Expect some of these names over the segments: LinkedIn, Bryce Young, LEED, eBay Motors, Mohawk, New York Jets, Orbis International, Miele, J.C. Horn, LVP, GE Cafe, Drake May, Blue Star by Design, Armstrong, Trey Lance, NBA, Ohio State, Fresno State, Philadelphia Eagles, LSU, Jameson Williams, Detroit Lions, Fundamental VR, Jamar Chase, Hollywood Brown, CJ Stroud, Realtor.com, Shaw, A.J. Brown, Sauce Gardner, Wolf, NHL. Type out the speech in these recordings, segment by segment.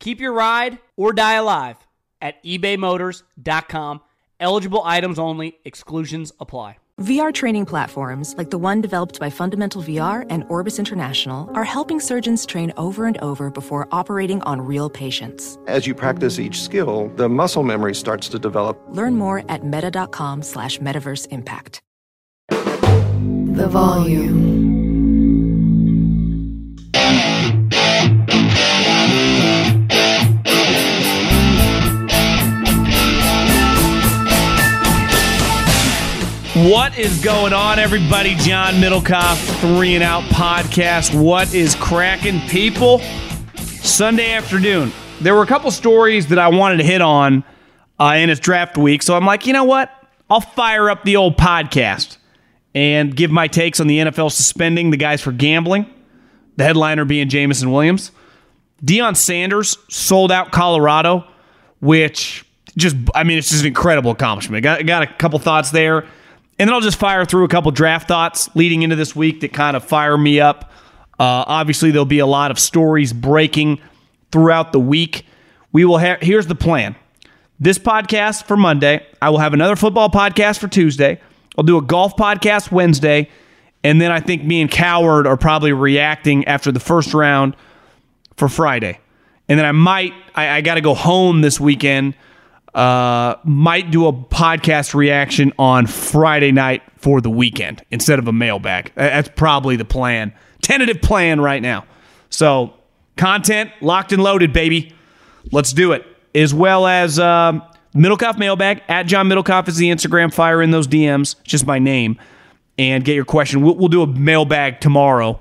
Keep your ride or die alive at ebaymotors.com. Eligible items only. Exclusions apply. VR training platforms like the one developed by Fundamental VR and Orbis International are helping surgeons train over and over before operating on real patients. As you practice each skill, the muscle memory starts to develop. Learn more at meta.com/metaverseimpact. The volume. What is going on, everybody? John Middlecoff, 3 and Out podcast. What is cracking, people? Sunday afternoon. There were a couple stories that I wanted to hit on in its draft week, so I'm like, you know what? I'll fire up the old podcast and give my takes on the NFL suspending the guys for gambling, the headliner being Jameson Williams. Deion Sanders sold out Colorado, which just, I mean, it's just an incredible accomplishment. I got a couple thoughts there. And then I'll just fire through a couple draft thoughts leading into this week that kind of fire me up. Obviously, there'll be a lot of stories breaking throughout the week. We will have. Here's the plan. This podcast for Monday. I will have another football podcast for Tuesday. I'll do a golf podcast Wednesday. And then I think me and Coward are probably reacting after the first round for Friday. And then I got to go home this weekend. Might do a podcast reaction on Friday night for the weekend instead of a mailbag. That's probably the plan. Tentative plan right now. So content locked and loaded, baby. Let's do it. As well as Middlecoff mailbag. At John Middlecoff is the Instagram. Fire in those DMs. Just my name. And get your question. We'll do a mailbag tomorrow.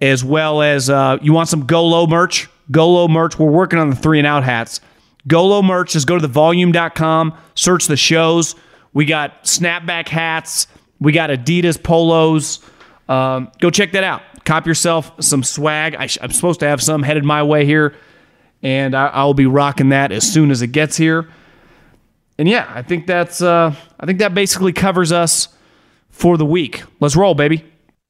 As well as you want some Go Low merch? Go Low merch. We're working on the 3 and Out hats. Golo merch, just go to thevolume.com, search the shows. We got snapback hats. We got Adidas polos. Go check that out. Cop yourself some swag. I'm supposed to have some headed my way here, and I'll be rocking that as soon as it gets here. And yeah, I think that basically covers us for the week. Let's roll, baby.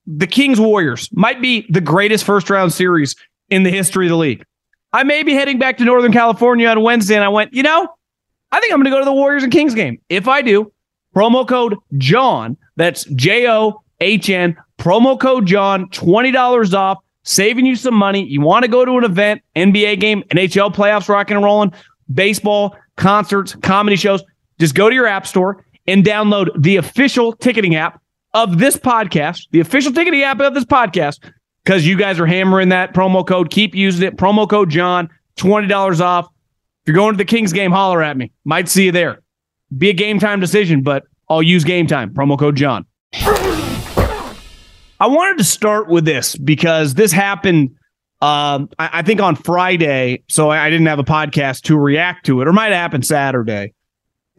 The Kings Warriors might be the greatest first-round series in the history of the league. I may be heading back to Northern California on Wednesday, and I went, you know, I think I'm going to go to the Warriors and Kings game. If I do, promo code John, that's J-O-H-N, promo code John, $20 off, saving you some money. You want to go to an event, NBA game, NHL playoffs, rocking and rolling, baseball, concerts, comedy shows, just go to your app store and download the official ticketing app of this podcast, because you guys are hammering that promo code. Keep using it. Promo code John, $20 off. If you're going to the Kings game, holler at me. Might see you there. Be a game time decision, but I'll use game time. Promo code John. I wanted to start with this because this happened, I think, on Friday. So I didn't have a podcast to react to it, or might have happened Saturday.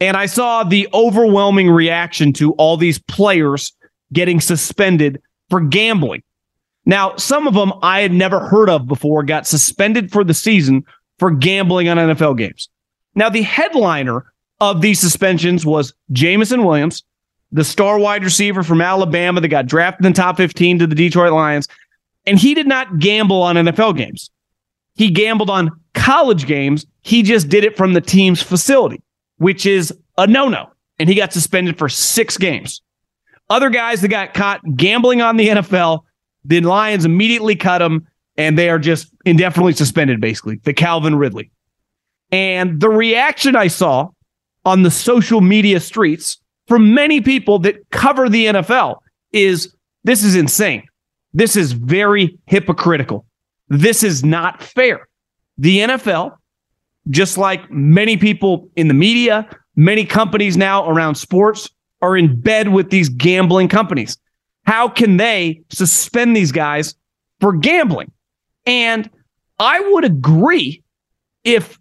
And I saw the overwhelming reaction to all these players getting suspended for gambling. Now, some of them I had never heard of before got suspended for the season for gambling on NFL games. Now, the headliner of these suspensions was Jameson Williams, the star wide receiver from Alabama that got drafted in the top 15 to the Detroit Lions. And he did not gamble on NFL games. He gambled on college games. He just did it from the team's facility, which is a no-no. And he got suspended for 6 games. Other guys that got caught gambling on the NFL, the Lions immediately cut him, and they are just indefinitely suspended, basically. The Calvin Ridley. And the reaction I saw on the social media streets from many people that cover the NFL is, this is insane. This is very hypocritical. This is not fair. The NFL, just like many people in the media, many companies now around sports, are in bed with these gambling companies. How can they suspend these guys for gambling? And I would agree if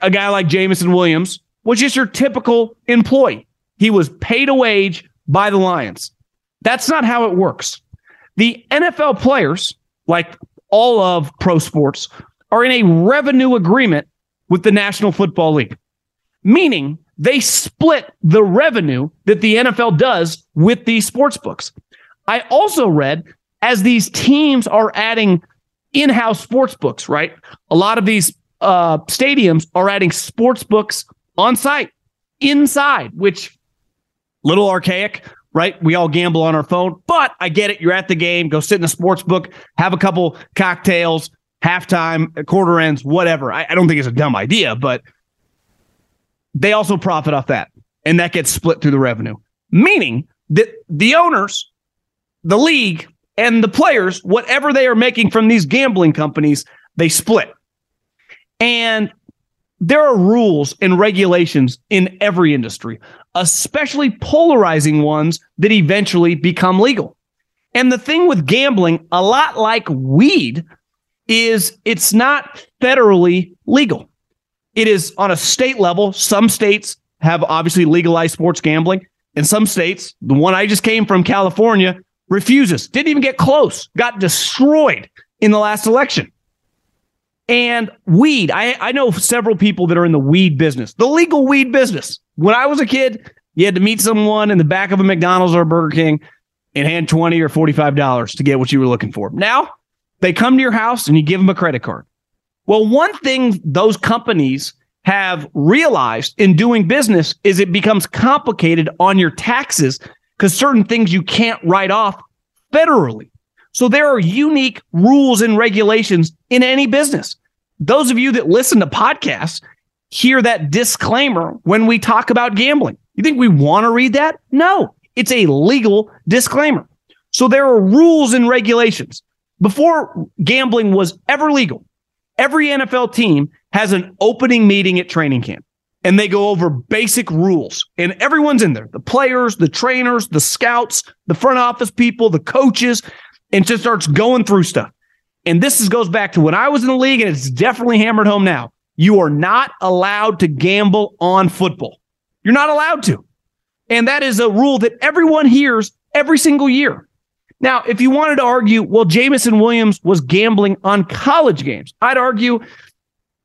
a guy like Jameson Williams was just your typical employee. He was paid a wage by the Lions. That's not how it works. The NFL players, like all of pro sports, are in a revenue agreement with the National Football League, meaning they split the revenue that the NFL does with these sports books. I also read, as these teams are adding in-house sports books, right? A lot of these stadiums are adding sports books on site, inside, which little archaic, right? We all gamble on our phone, but I get it. You're at the game, go sit in the sports book, have a couple cocktails, halftime, quarter ends, whatever. I don't think it's a dumb idea, but they also profit off that, and that gets split through the revenue, meaning that the owners, the league, and the players, whatever they are making from these gambling companies, they split. And there are rules and regulations in every industry, especially polarizing ones that eventually become legal. And the thing with gambling, a lot like weed, is it's not federally legal. It is on a state level. Some states have obviously legalized sports gambling. In some states, the one I just came from, California, refuses, didn't even get close, got destroyed in the last election. And weed, I know several people that are in the weed business, the legal weed business. When I was a kid, you had to meet someone in the back of a McDonald's or a Burger King and hand $20 or $45 to get what you were looking for. Now, they come to your house and you give them a credit card. Well, one thing those companies have realized in doing business is it becomes complicated on your taxes because certain things you can't write off federally. So there are unique rules and regulations in any business. Those of you that listen to podcasts hear that disclaimer when we talk about gambling. You think we want to read that? No, it's a legal disclaimer. So there are rules and regulations. Before gambling was ever legal, every NFL team has an opening meeting at training camp, and they go over basic rules, and everyone's in there, the players, the trainers, the scouts, the front office people, the coaches, and just starts going through stuff. And this goes back to when I was in the league, and it's definitely hammered home now. You are not allowed to gamble on football. You're not allowed to. And that is a rule that everyone hears every single year. Now, if you wanted to argue, well, Jameson Williams was gambling on college games, I'd argue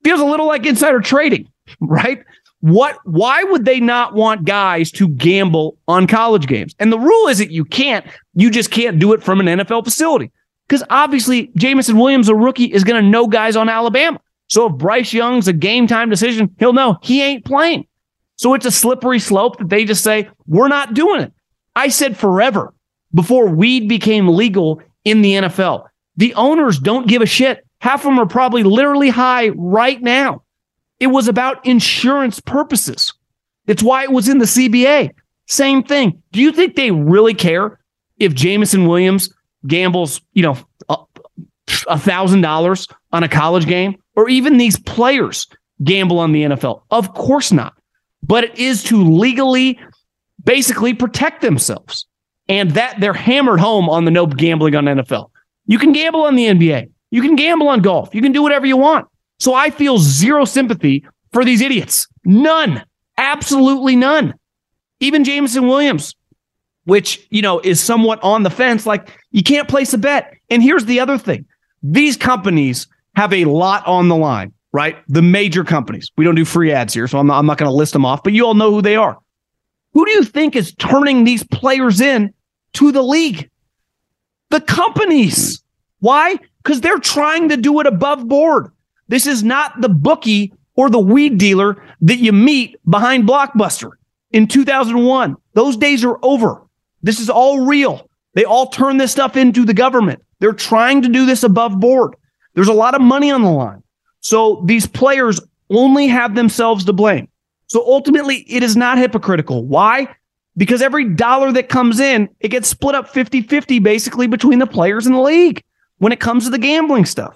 feels a little like insider trading, right? Why would they not want guys to gamble on college games? And the rule isn't you can't. You just can't do it from an NFL facility. Because obviously, Jameson Williams, a rookie, is going to know guys on Alabama. So if Bryce Young's a game time decision, he'll know he ain't playing. So it's a slippery slope that they just say, we're not doing it. I said forever before weed became legal in the NFL, the owners don't give a shit. Half of them are probably literally high right now. It was about insurance purposes. That's why it was in the CBA. Same thing. Do you think they really care if Jameson Williams gambles, $1,000 on a college game, or even these players gamble on the NFL? Of course not. But it is to legally basically protect themselves. And that they're hammered home on the no gambling on NFL. You can gamble on the NBA. You can gamble on golf. You can do whatever you want. So I feel zero sympathy for these idiots. None. Absolutely none. Even Jameson Williams, which, is somewhat on the fence, like you can't place a bet. And here's the other thing. These companies have a lot on the line, right? The major companies. We don't do free ads here, so I'm not going to list them off, but you all know who they are. Who do you think is turning these players in to the league? The companies. Why? Because they're trying to do it above board. This is not the bookie or the weed dealer that you meet behind Blockbuster in 2001. Those days are over. This is all real. They all turn this stuff into the government. They're trying to do this above board. There's a lot of money on the line. So these players only have themselves to blame. So ultimately, it is not hypocritical. Why? Because every dollar that comes in, it gets split up 50-50 basically between the players and the league when it comes to the gambling stuff.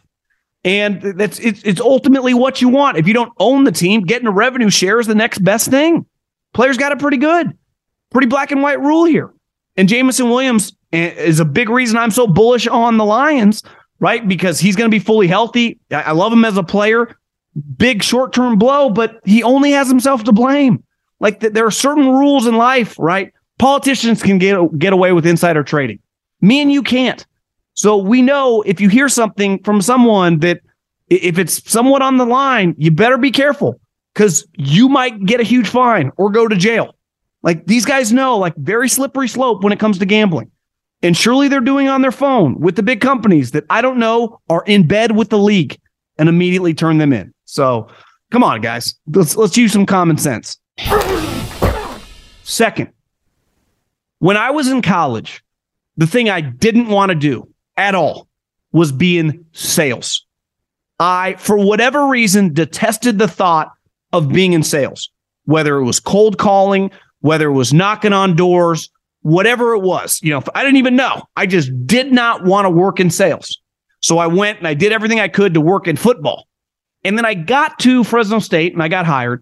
And it's ultimately what you want. If you don't own the team, getting a revenue share is the next best thing. Players got it pretty good. Pretty black and white rule here. And Jameson Williams is a big reason I'm so bullish on the Lions, right? Because he's going to be fully healthy. I love him as a player. big short-term blow, but he only has himself to blame. Like, there are certain rules in life, right? Politicians can get away with insider trading. Me and you can't. So we know if you hear something from someone that if it's somewhat on the line, you better be careful because you might get a huge fine or go to jail. Like, these guys know, like, very slippery slope when it comes to gambling. And surely they're doing on their phone with the big companies that I don't know are in bed with the league and immediately turn them in. So come on, guys, let's use some common sense. Second, when I was in college, the thing I didn't want to do at all was be in sales. I, for whatever reason, detested the thought of being in sales, whether it was cold calling, whether it was knocking on doors, whatever it was. You know, I didn't even know. I just did not want to work in sales. So I went and I did everything I could to work in football. And then I got to Fresno State and I got hired.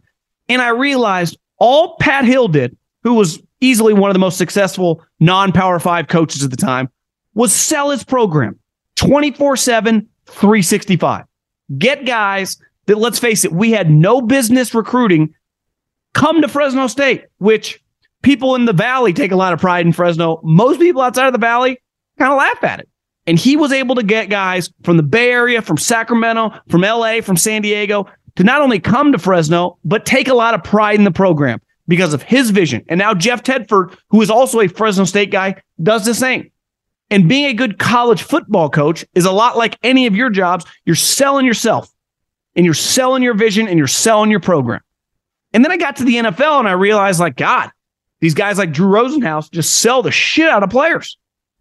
And I realized all Pat Hill did, who was easily one of the most successful non-Power 5 coaches at the time, was sell his program 24/7, 365. Get guys that, let's face it, we had no business recruiting come to Fresno State, which people in the Valley take a lot of pride in Fresno. Most people outside of the Valley kind of laugh at it. And he was able to get guys from the Bay Area, from Sacramento, from LA, from San Diego, to not only come to Fresno, but take a lot of pride in the program because of his vision. And now Jeff Tedford, who is also a Fresno State guy, does the same. And being a good college football coach is a lot like any of your jobs. You're selling yourself, and you're selling your vision, and you're selling your program. And then I got to the NFL, and I realized, like, God, these guys like Drew Rosenhaus just sell the shit out of players.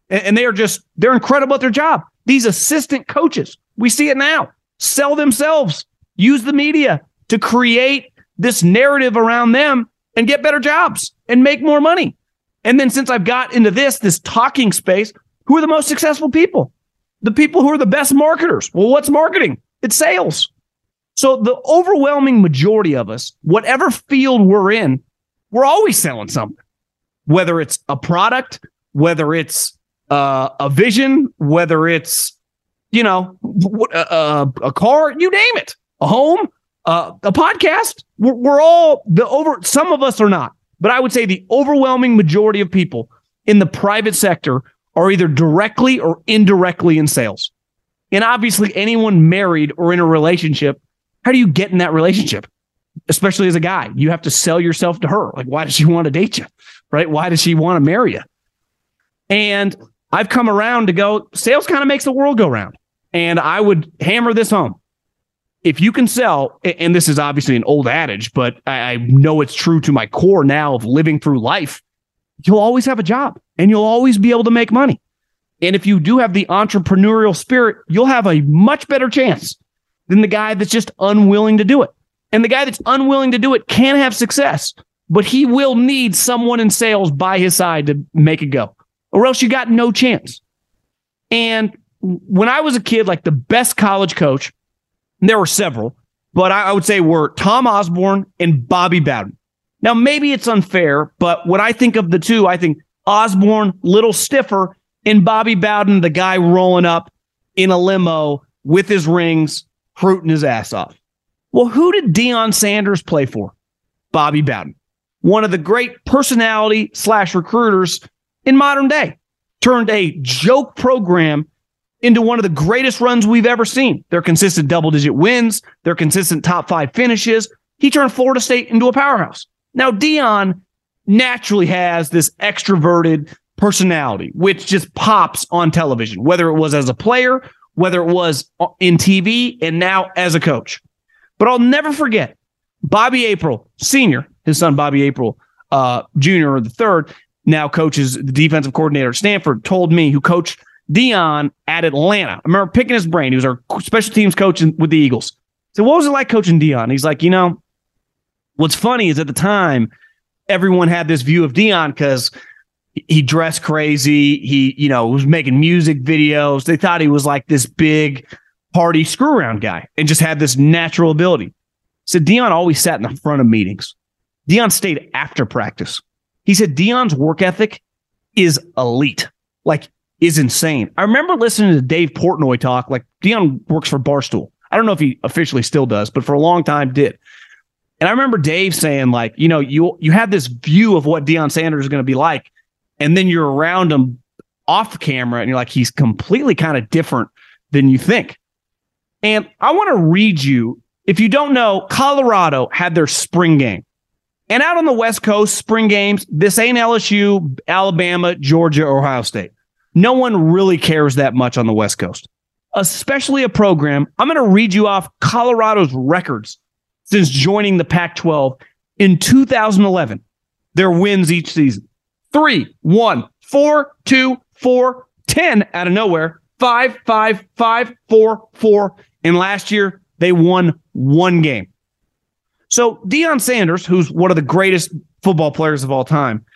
And they are just, they're incredible at their job. These assistant coaches, we see it now, sell themselves, use the media to create this narrative around them and get better jobs and make more money. And then since I've got into this talking space, who are the most successful people? The people who are the best marketers. Well, what's marketing? It's sales. So the overwhelming majority of us, whatever field we're in, we're always selling something, whether it's a product, whether it's a vision, whether it's, you know, a car, you name it, a home, a podcast. We're all some of us are not, but I would say the overwhelming majority of people in the private sector are either directly or indirectly in sales. And obviously anyone married or in a relationship, how do you get in that relationship? Especially as a guy, you have to sell yourself to her. Like, why does she want to date you? Right? Why does she want to marry you? And I've come around to go, sales kind of makes the world go round. And I would hammer this home. If you can sell, and this is obviously an old adage, but I know it's true to my core now of living through life, you'll always have a job and you'll always be able to make money. And if you do have the entrepreneurial spirit, you'll have a much better chance than the guy that's just unwilling to do it. And the guy that's unwilling to do it can have success, but he will need someone in sales by his side to make it go. Or else you got no chance. And when I was a kid, like the best college coach, and there were several, but I would say were Tom Osborne and Bobby Bowden. Now, maybe it's unfair, but when I think of the two, I think Osborne, little stiffer, and Bobby Bowden, the guy rolling up in a limo with his rings, fruiting his ass off. Well, who did Deion Sanders play for? Bobby Bowden, one of the great personality/recruiters in modern day, turned a joke program into one of the greatest runs we've ever seen. Their consistent double-digit wins, their consistent top 5 finishes. He turned Florida State into a powerhouse. Now, Deion naturally has this extroverted personality, which just pops on television, whether it was as a player, whether it was in TV, and now as a coach. But I'll never forget Bobby April, Sr., his son Bobby April, Jr., or the third, now coaches the defensive coordinator at Stanford, told me, who coached Deion at Atlanta. I remember picking his brain. He was our special teams coach with the Eagles. I said, what was it like coaching Deion? He's like, you know, what's funny is at the time, everyone had this view of Deion because he dressed crazy. He, you know, was making music videos. They thought he was like this big party screw around guy and just had this natural ability. So Deion always sat in the front of meetings. Deion stayed after practice. He said Deion's work ethic is elite, like is insane. I remember listening to Dave Portnoy talk, like Deion works for Barstool. I don't know if he officially still does, but for a long time did. And I remember Dave saying, like, you know, you have this view of what Deion Sanders is going to be like, and then you're around him off camera, and you're like, he's completely kind of different than you think. And I want to read you, if you don't know, Colorado had their spring game. And out on the West Coast, spring games, this ain't LSU, Alabama, Georgia, Ohio State. No one really cares that much on the West Coast, especially a program. I'm going to read you off Colorado's records since joining the Pac-12 in 2011. Their wins each season. 3-1, 4-2, 4-10 out of nowhere. 5-5, 5-4, 4. And last year, they won one game. So Deion Sanders, who's one of the greatest football players of all time,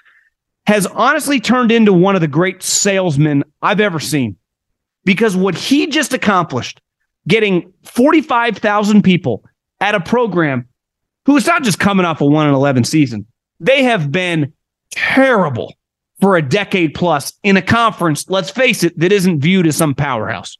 has honestly turned into one of the great salesmen I've ever seen, because what he just accomplished, getting 45,000 people at a program who is not just coming off a 1-11 season. They have been terrible for a decade plus in a conference, let's face it, that isn't viewed as some powerhouse.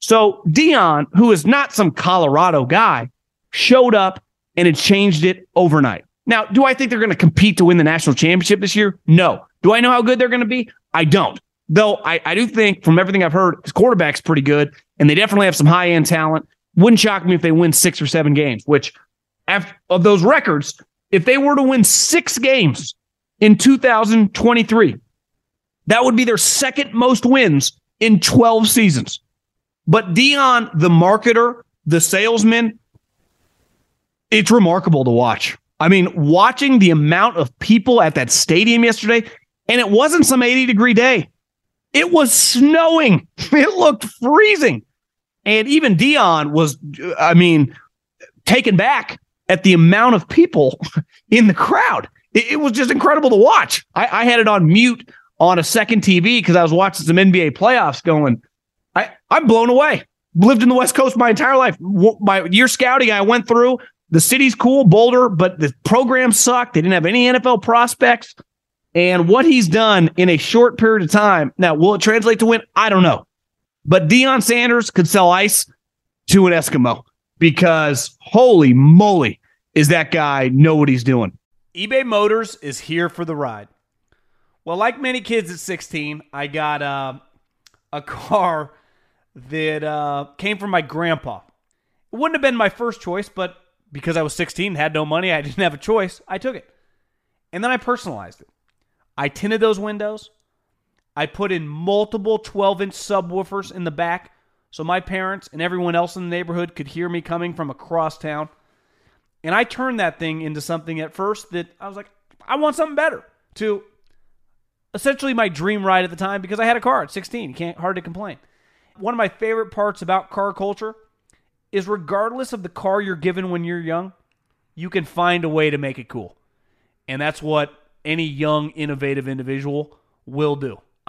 So Deion, who is not some Colorado guy, showed up and it changed it overnight. Now, do I think they're going to compete to win the national championship this year? No. Do I know how good they're going to be? I don't. Though I do think, from everything I've heard, his quarterback's pretty good, and they definitely have some high-end talent. Wouldn't shock me if they win 6 or 7 games, which, after, of those records, if they were to win 6 games in 2023, that would be their second most wins in 12 seasons. But Deion, the marketer, the salesman, it's remarkable to watch. I mean, watching the amount of people at that stadium yesterday, and it wasn't some 80-degree day. It was snowing. It looked freezing. And even Deion was, I mean, taken back at the amount of people in the crowd. It was just incredible to watch. I had it on mute on a second TV because I was watching some NBA playoffs going, I'm blown away. Lived in the West Coast my entire life. My year scouting, I went through. The city's cool, Boulder, but the program sucked. They didn't have any NFL prospects. And what he's done in a short period of time, now, will it translate to win? I don't know. But Deion Sanders could sell ice to an Eskimo, because holy moly, is that guy know what he's doing. eBay Motors is here for the ride. Well, like many kids at 16, I got a car that came from my grandpa. It wouldn't have been my first choice, but because I was 16, had no money, I didn't have a choice, I took it. And then I personalized it. I tinted those windows. I put in multiple 12-inch subwoofers in the back so my parents and everyone else in the neighborhood could hear me coming from across town. And I turned that thing into something at first that I was like, I want something better, to essentially my dream ride at the time, because I had a car at 16. Hard to complain. One of my favorite parts about car culture is, regardless of the car you're given when you're young, you can find a way to make it cool. And that's what any young, innovative individual will do.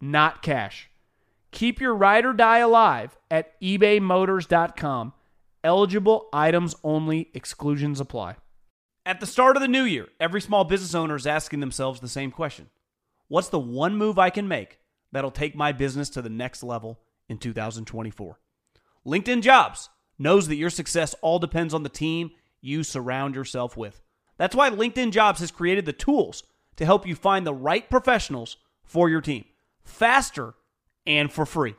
not cash. Keep your ride or die alive at ebaymotors.com. Eligible items only. Exclusions apply. At the start of the new year, every small business owner is asking themselves the same question. What's the one move I can make that'll take my business to the next level in 2024? LinkedIn Jobs knows that your success all depends on the team you surround yourself with. That's why LinkedIn Jobs has created the tools to help you find the right professionals for your team, faster and for free.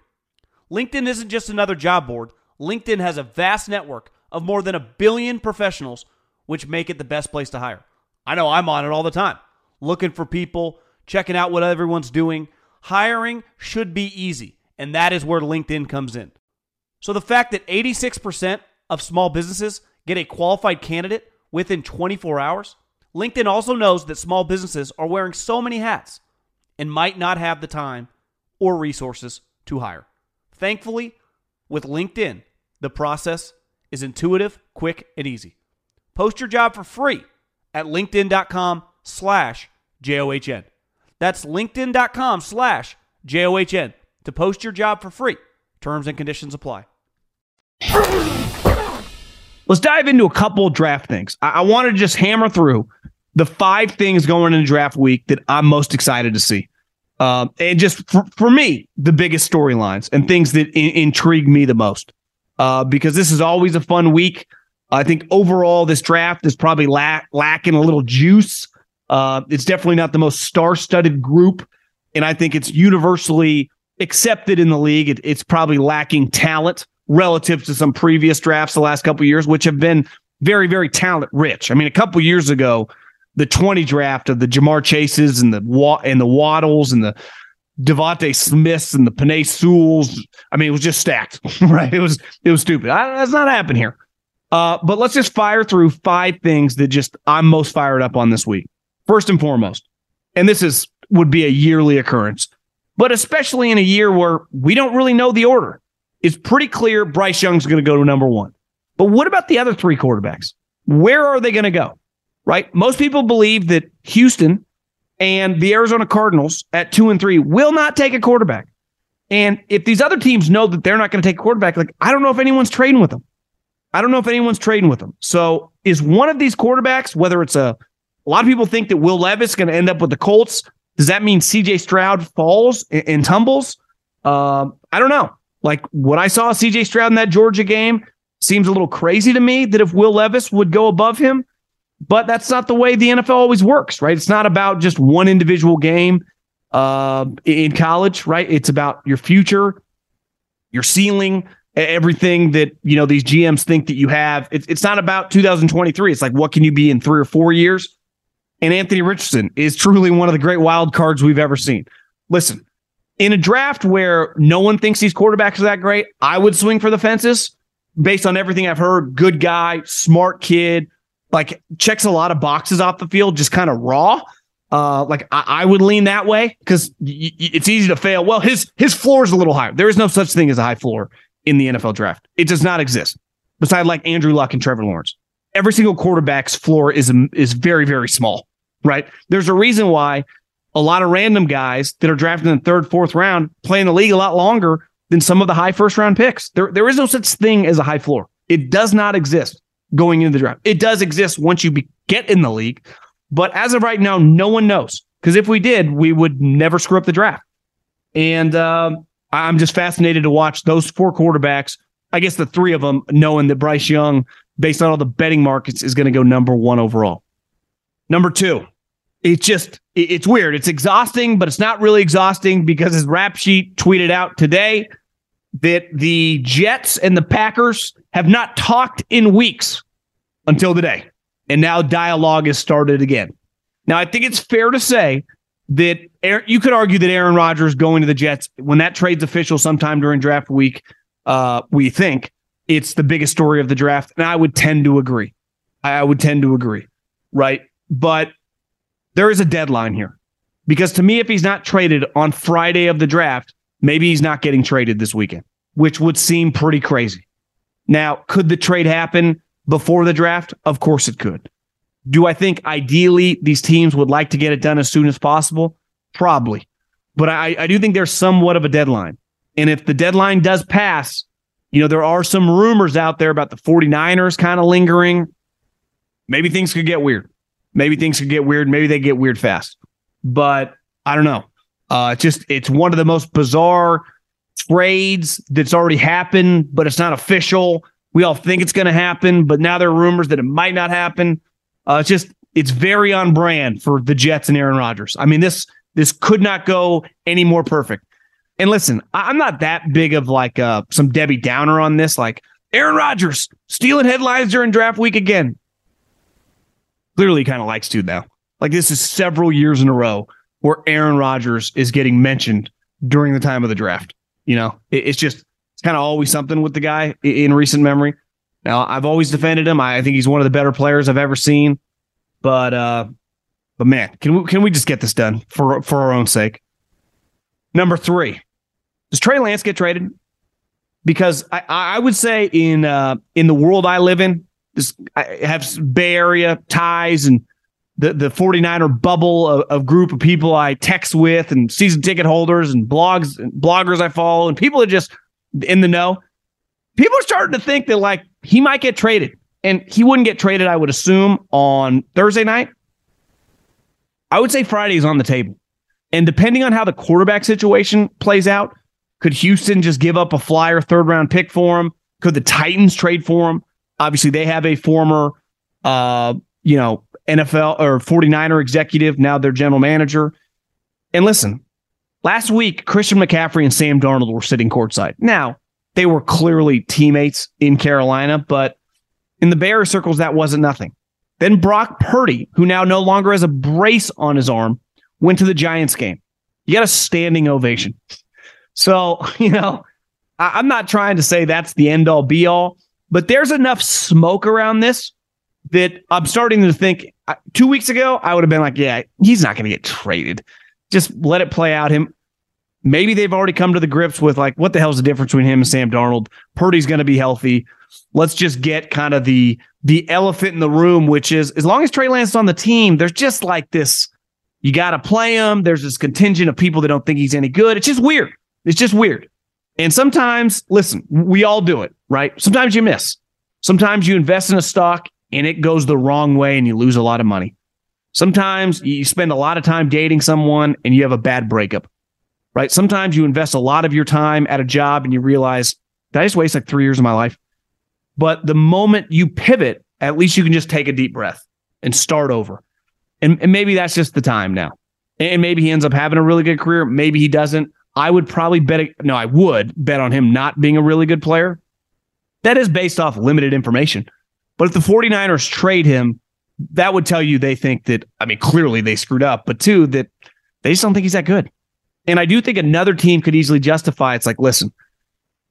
LinkedIn isn't just another job board. LinkedIn has a vast network of more than 1 billion professionals, which make it the best place to hire. I know I'm on it all the time, looking for people, checking out what everyone's doing. Hiring should be easy, and that is where LinkedIn comes in. So the fact that 86% of small businesses get a qualified candidate within 24 hours, LinkedIn also knows that small businesses are wearing so many hats and might not have the time or resources to hire. Thankfully, with LinkedIn, the process is intuitive, quick, and easy. Post your job for free at linkedin.com/JOHN. That's linkedin.com/JOHN to post your job for free. Terms and conditions apply. Let's dive into a couple draft things. I want to just hammer through the five things going into draft week that I'm most excited to see. And just for me, the biggest storylines and things that intrigue me the most. Because this is always a fun week. I think overall this draft is probably lacking a little juice. It's definitely not the most star-studded group, and I think it's universally accepted in the league. It's probably lacking talent relative to some previous drafts the last couple of years, which have been very, very talent-rich. I mean, a couple of years ago, the 20 draft of the Jamar Chases and the Waddles and the Devontae Smiths and the Penei Sewells. I mean, it was just stacked, right? It was stupid. That's not happening here. But let's just fire through five things that just I'm most fired up on this week. First and foremost, and this would be a yearly occurrence, but especially in a year where we don't really know the order. It's pretty clear Bryce Young's going to go to number one. But what about the other three quarterbacks? Where are they going to go? Right? Most people believe that Houston and the Arizona Cardinals at 2 and 3 will not take a quarterback. And if these other teams know that they're not going to take a quarterback, like, I don't know if anyone's trading with them. So is one of these quarterbacks, whether it's a lot of people think that Will Levis is going to end up with the Colts. Does that mean CJ Stroud falls and tumbles? I don't know. Like, what I saw CJ Stroud in that Georgia game seems a little crazy to me that if Will Levis would go above him, but that's not the way the NFL always works, right? It's not about just one individual game in college, right? It's about your future, your ceiling, everything that, you know, these GMs think that you have. It's not about 2023. It's like, what can you be in 3 or 4 years? And Anthony Richardson is truly one of the great wild cards we've ever seen. Listen, in a draft where no one thinks these quarterbacks are that great, I would swing for the fences based on everything I've heard. Good guy, smart kid, like checks a lot of boxes off the field, just kind of raw. Like I would lean that way because it's easy to fail. Well, his floor is a little higher. There is no such thing as a high floor in the NFL draft. It does not exist. Beside like Andrew Luck and Trevor Lawrence. Every single quarterback's floor is very, very small, right? There's a reason why a lot of random guys that are drafted in the third, fourth round play in the league a lot longer than some of the high first-round picks. There is no such thing as a high floor. It does not exist going into the draft. It does exist once you get in the league, but as of right now, no one knows. Because if we did, we would never screw up the draft. And I'm just fascinated to watch those four quarterbacks, I guess the three of them, knowing that Bryce Young, based on all the betting markets, is going to go number one overall. Number two, it's weird. It's exhausting, but it's not really exhausting because his rap sheet tweeted out today that the Jets and the Packers have not talked in weeks until today. And now dialogue has started again. Now, I think it's fair to say that you could argue that Aaron Rodgers going to the Jets, when that trade's official sometime during draft week, we think, it's the biggest story of the draft, and I would tend to agree. Right? But there is a deadline here. Because to me, if he's not traded on Friday of the draft, maybe he's not getting traded this weekend, which would seem pretty crazy. Now, could the trade happen before the draft? Of course it could. Do I think ideally these teams would like to get it done as soon as possible? Probably. But I do think there's somewhat of a deadline. And if the deadline does pass, you know, there are some rumors out there about the 49ers kind of lingering. Maybe things could get weird. Maybe they get weird fast. But I don't know. It's one of the most bizarre trades that's already happened, but it's not official. We all think it's going to happen, but now there are rumors that it might not happen. It's very on brand for the Jets and Aaron Rodgers. I mean, this could not go any more perfect. And listen, I'm not that big of like some Debbie Downer on this. Like Aaron Rodgers stealing headlines during draft week again. Clearly kind of likes to now. Like this is several years in a row where Aaron Rodgers is getting mentioned during the time of the draft. You know, it's kind of always something with the guy in recent memory. Now, I've always defended him. I think he's one of the better players I've ever seen. But man, can we just get this done for our own sake? Number three. Does Trey Lance get traded? because I would say in the world I live in, I have Bay Area ties and the 49er bubble of group of people I text with and season ticket holders and bloggers I follow and people are just in the know. People are starting to think that like he might get traded, and he wouldn't get traded, I would assume, on Thursday night. I would say Friday is on the table. And depending on how the quarterback situation plays out, could Houston just give up a flyer third-round pick for him? Could the Titans trade for him? Obviously, they have a former NFL or 49er executive, now their general manager. And listen, last week, Christian McCaffrey and Sam Darnold were sitting courtside. Now, they were clearly teammates in Carolina, but in the Bay Area circles, that wasn't nothing. Then Brock Purdy, who now no longer has a brace on his arm, went to the Giants game. You got a standing ovation. So, I'm not trying to say that's the end-all, be-all, but there's enough smoke around this that I'm starting to think 2 weeks ago, I would have been like, yeah, he's not going to get traded. Just let it play out. Him. Maybe they've already come to the grips with like, what the hell's the difference between him and Sam Darnold? Purdy's going to be healthy. Let's just get kind of the elephant in the room, which is as long as Trey Lance is on the team, there's just like this, you got to play him. There's this contingent of people that don't think he's any good. It's just weird. It's just weird. And sometimes, listen, we all do it, right? Sometimes you miss. Sometimes you invest in a stock and it goes the wrong way and you lose a lot of money. Sometimes you spend a lot of time dating someone and you have a bad breakup, right? Sometimes you invest a lot of your time at a job and you realize, did I just waste like 3 years of my life? But the moment you pivot, at least you can just take a deep breath and start over. And maybe that's just the time now. And maybe he ends up having a really good career. Maybe he doesn't. I would bet on him not being a really good player. That is based off limited information. But if the 49ers trade him, that would tell you they think that, clearly they screwed up, but two, that they just don't think he's that good. And I do think another team could easily justify, it's like, listen,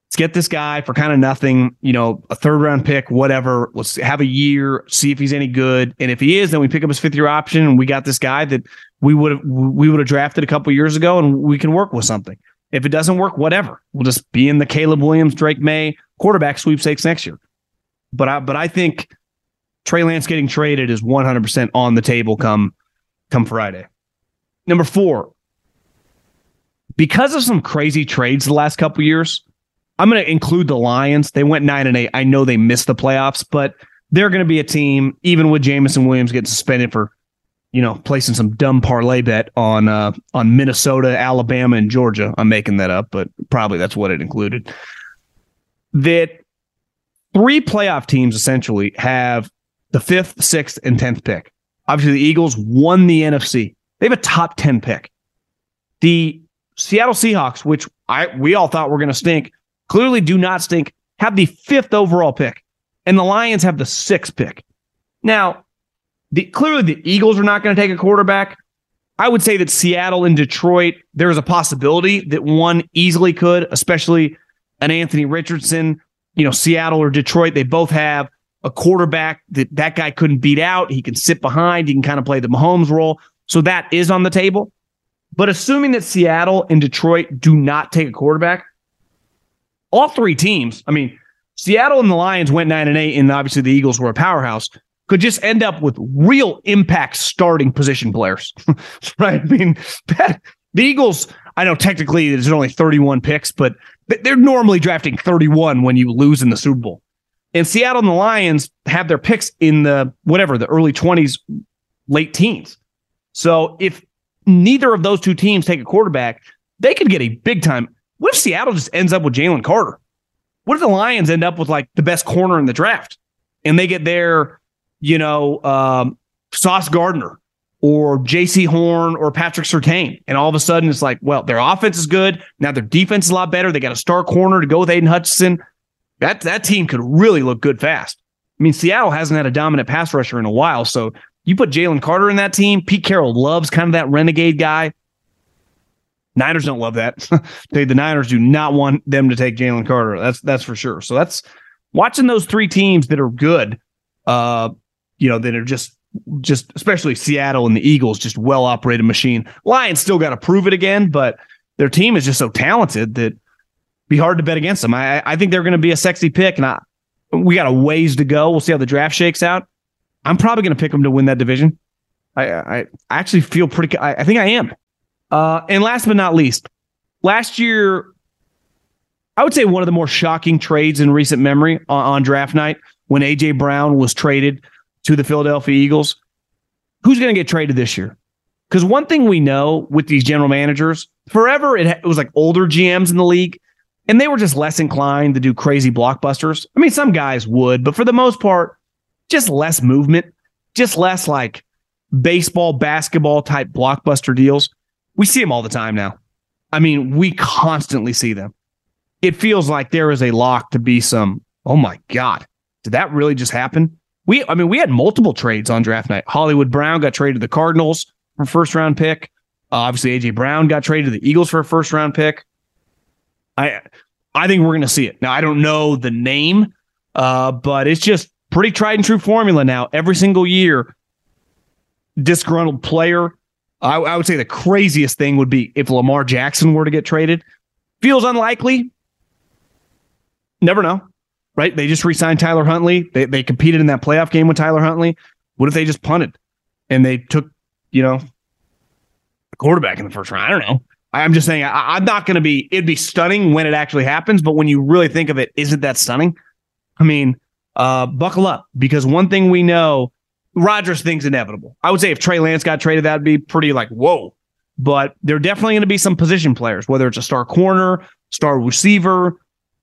let's get this guy for kind of nothing, a third-round pick, whatever. Let's have a year, see if he's any good. And if he is, then we pick up his fifth-year option, and we got this guy that we would have drafted a couple years ago, and we can work with something. If it doesn't work, whatever. We'll just be in the Caleb Williams, Drake May quarterback sweepstakes next year. But I think Trey Lance getting traded is 100% on the table come Friday. Number four, because of some crazy trades the last couple years, I'm going to include the Lions. They went 9-8. I know they missed the playoffs, but they're going to be a team, even with Jameson Williams getting suspended for, placing some dumb parlay bet on Minnesota, Alabama, and Georgia. I'm making that up, but probably that's what it included. That three playoff teams essentially have the 5th, 6th, and 10th pick. Obviously, the Eagles won the NFC. They have a top 10 pick. The Seattle Seahawks, which we all thought were going to stink, clearly do not stink, have the 5th overall pick, and the Lions have the 6th pick. Now, clearly the Eagles are not going to take a quarterback. I would say that Seattle and Detroit, there's a possibility that one easily could, especially an Anthony Richardson. Seattle or Detroit, they both have a quarterback that guy couldn't beat out. He can sit behind. He can kind of play the Mahomes role. So that is on the table. But assuming that Seattle and Detroit do not take a quarterback, all three teams, Seattle and the Lions went 9-8, and obviously the Eagles were a powerhouse, could just end up with real impact starting position players, right? The Eagles, I know technically there's only 31 picks, but they're normally drafting 31 when you lose in the Super Bowl. And Seattle and the Lions have their picks in the early 20s, late teens. So if neither of those two teams take a quarterback, they could get a big time. What if Seattle just ends up with Jalen Carter? What if the Lions end up with like the best corner in the draft and they get their, Sauce Gardner or J.C. Horn or Patrick Surtain? And all of a sudden it's like, well, their offense is good. Now their defense is a lot better. They got a star corner to go with Aiden Hutchinson. That team could really look good fast. Seattle hasn't had a dominant pass rusher in a while. So you put Jalen Carter in that team. Pete Carroll loves kind of that renegade guy. Niners don't love that. The Niners do not want them to take Jalen Carter. That's for sure. So that's watching those three teams that are good, that are just especially Seattle and the Eagles, just well-operated machine. Lions still got to prove it again, but their team is just so talented that be hard to bet against them. I think they're going to be a sexy pick, and we got a ways to go. We'll see how the draft shakes out. I'm probably going to pick them to win that division. I actually feel pretty. I think I am. And last but not least, last year, I would say one of the more shocking trades in recent memory on draft night when A.J. Brown was traded to the Philadelphia Eagles. Who's going to get traded this year? Because one thing we know with these general managers, forever it was like older GMs in the league, and they were just less inclined to do crazy blockbusters. I mean, some guys would, but for the most part, just less movement, just less like baseball, basketball type blockbuster deals. We see them all the time now. I mean, we constantly see them. It feels like there is a lock to be some, oh my God, did that really just happen? We had multiple trades on draft night. Hollywood Brown got traded to the Cardinals for a first-round pick. Obviously, A.J. Brown got traded to the Eagles for a first-round pick. I think we're going to see it. Now, I don't know the name, but it's just pretty tried-and-true formula now. Every single year, disgruntled player. I would say the craziest thing would be if Lamar Jackson were to get traded. Feels unlikely. Never know, right? They just re-signed Tyler Huntley. They competed in that playoff game with Tyler Huntley. What if they just punted and they took, a quarterback in the first round? I don't know. I'm just saying I'm not going to be, it'd be stunning when it actually happens, but when you really think of it, isn't that stunning? I mean, buckle up, because one thing we know, Rodgers thinks inevitable. I would say if Trey Lance got traded, that'd be pretty like, whoa. But there are definitely going to be some position players, whether it's a star corner, star receiver,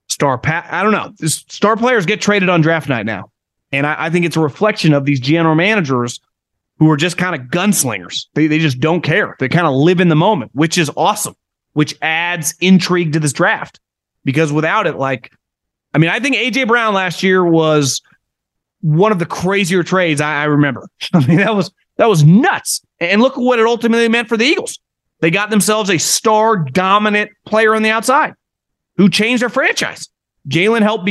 star pat. I don't know. Star players get traded on draft night now. And I think it's a reflection of these general managers who are just kind of gunslingers. They just don't care. They kind of live in the moment, which is awesome, which adds intrigue to this draft. Because without it, I think A.J. Brown last year was one of the crazier trades I remember. I mean, that was nuts. And look what it ultimately meant for the Eagles. They got themselves a star-dominant player on the outside who changed their franchise. He helped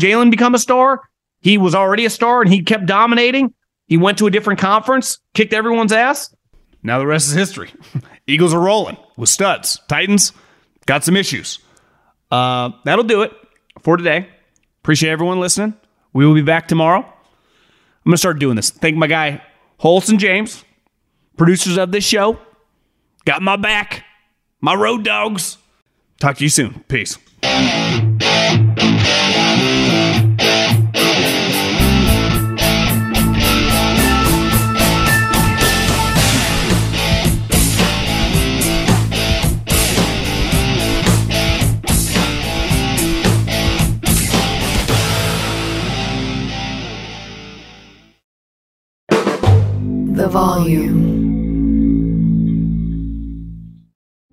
Jalen become a star. He was already a star, and he kept dominating. He went to a different conference, kicked everyone's ass. Now the rest is history. Eagles are rolling with studs. Titans got some issues. That'll do it for today. Appreciate everyone listening. We will be back tomorrow. I'm going to start doing this. Thank my guy, Holson James, producers of this show. Got my back. My road dogs. Talk to you soon. Peace. The volume.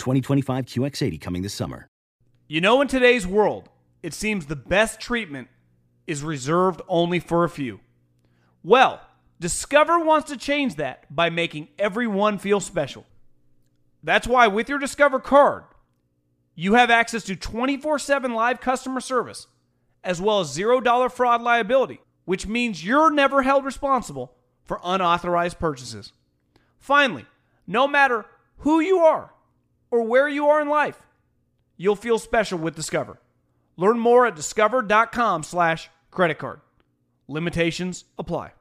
2025 QX80 coming this summer. In today's world, it seems the best treatment is reserved only for a few. Well, Discover wants to change that by making everyone feel special. That's why with your Discover card, you have access to 24/7 live customer service, as well as $0 fraud liability, which means you're never held responsible for unauthorized purchases. Finally, no matter who you are or where you are in life, you'll feel special with Discover. Learn more at discover.com/creditcard. Limitations apply.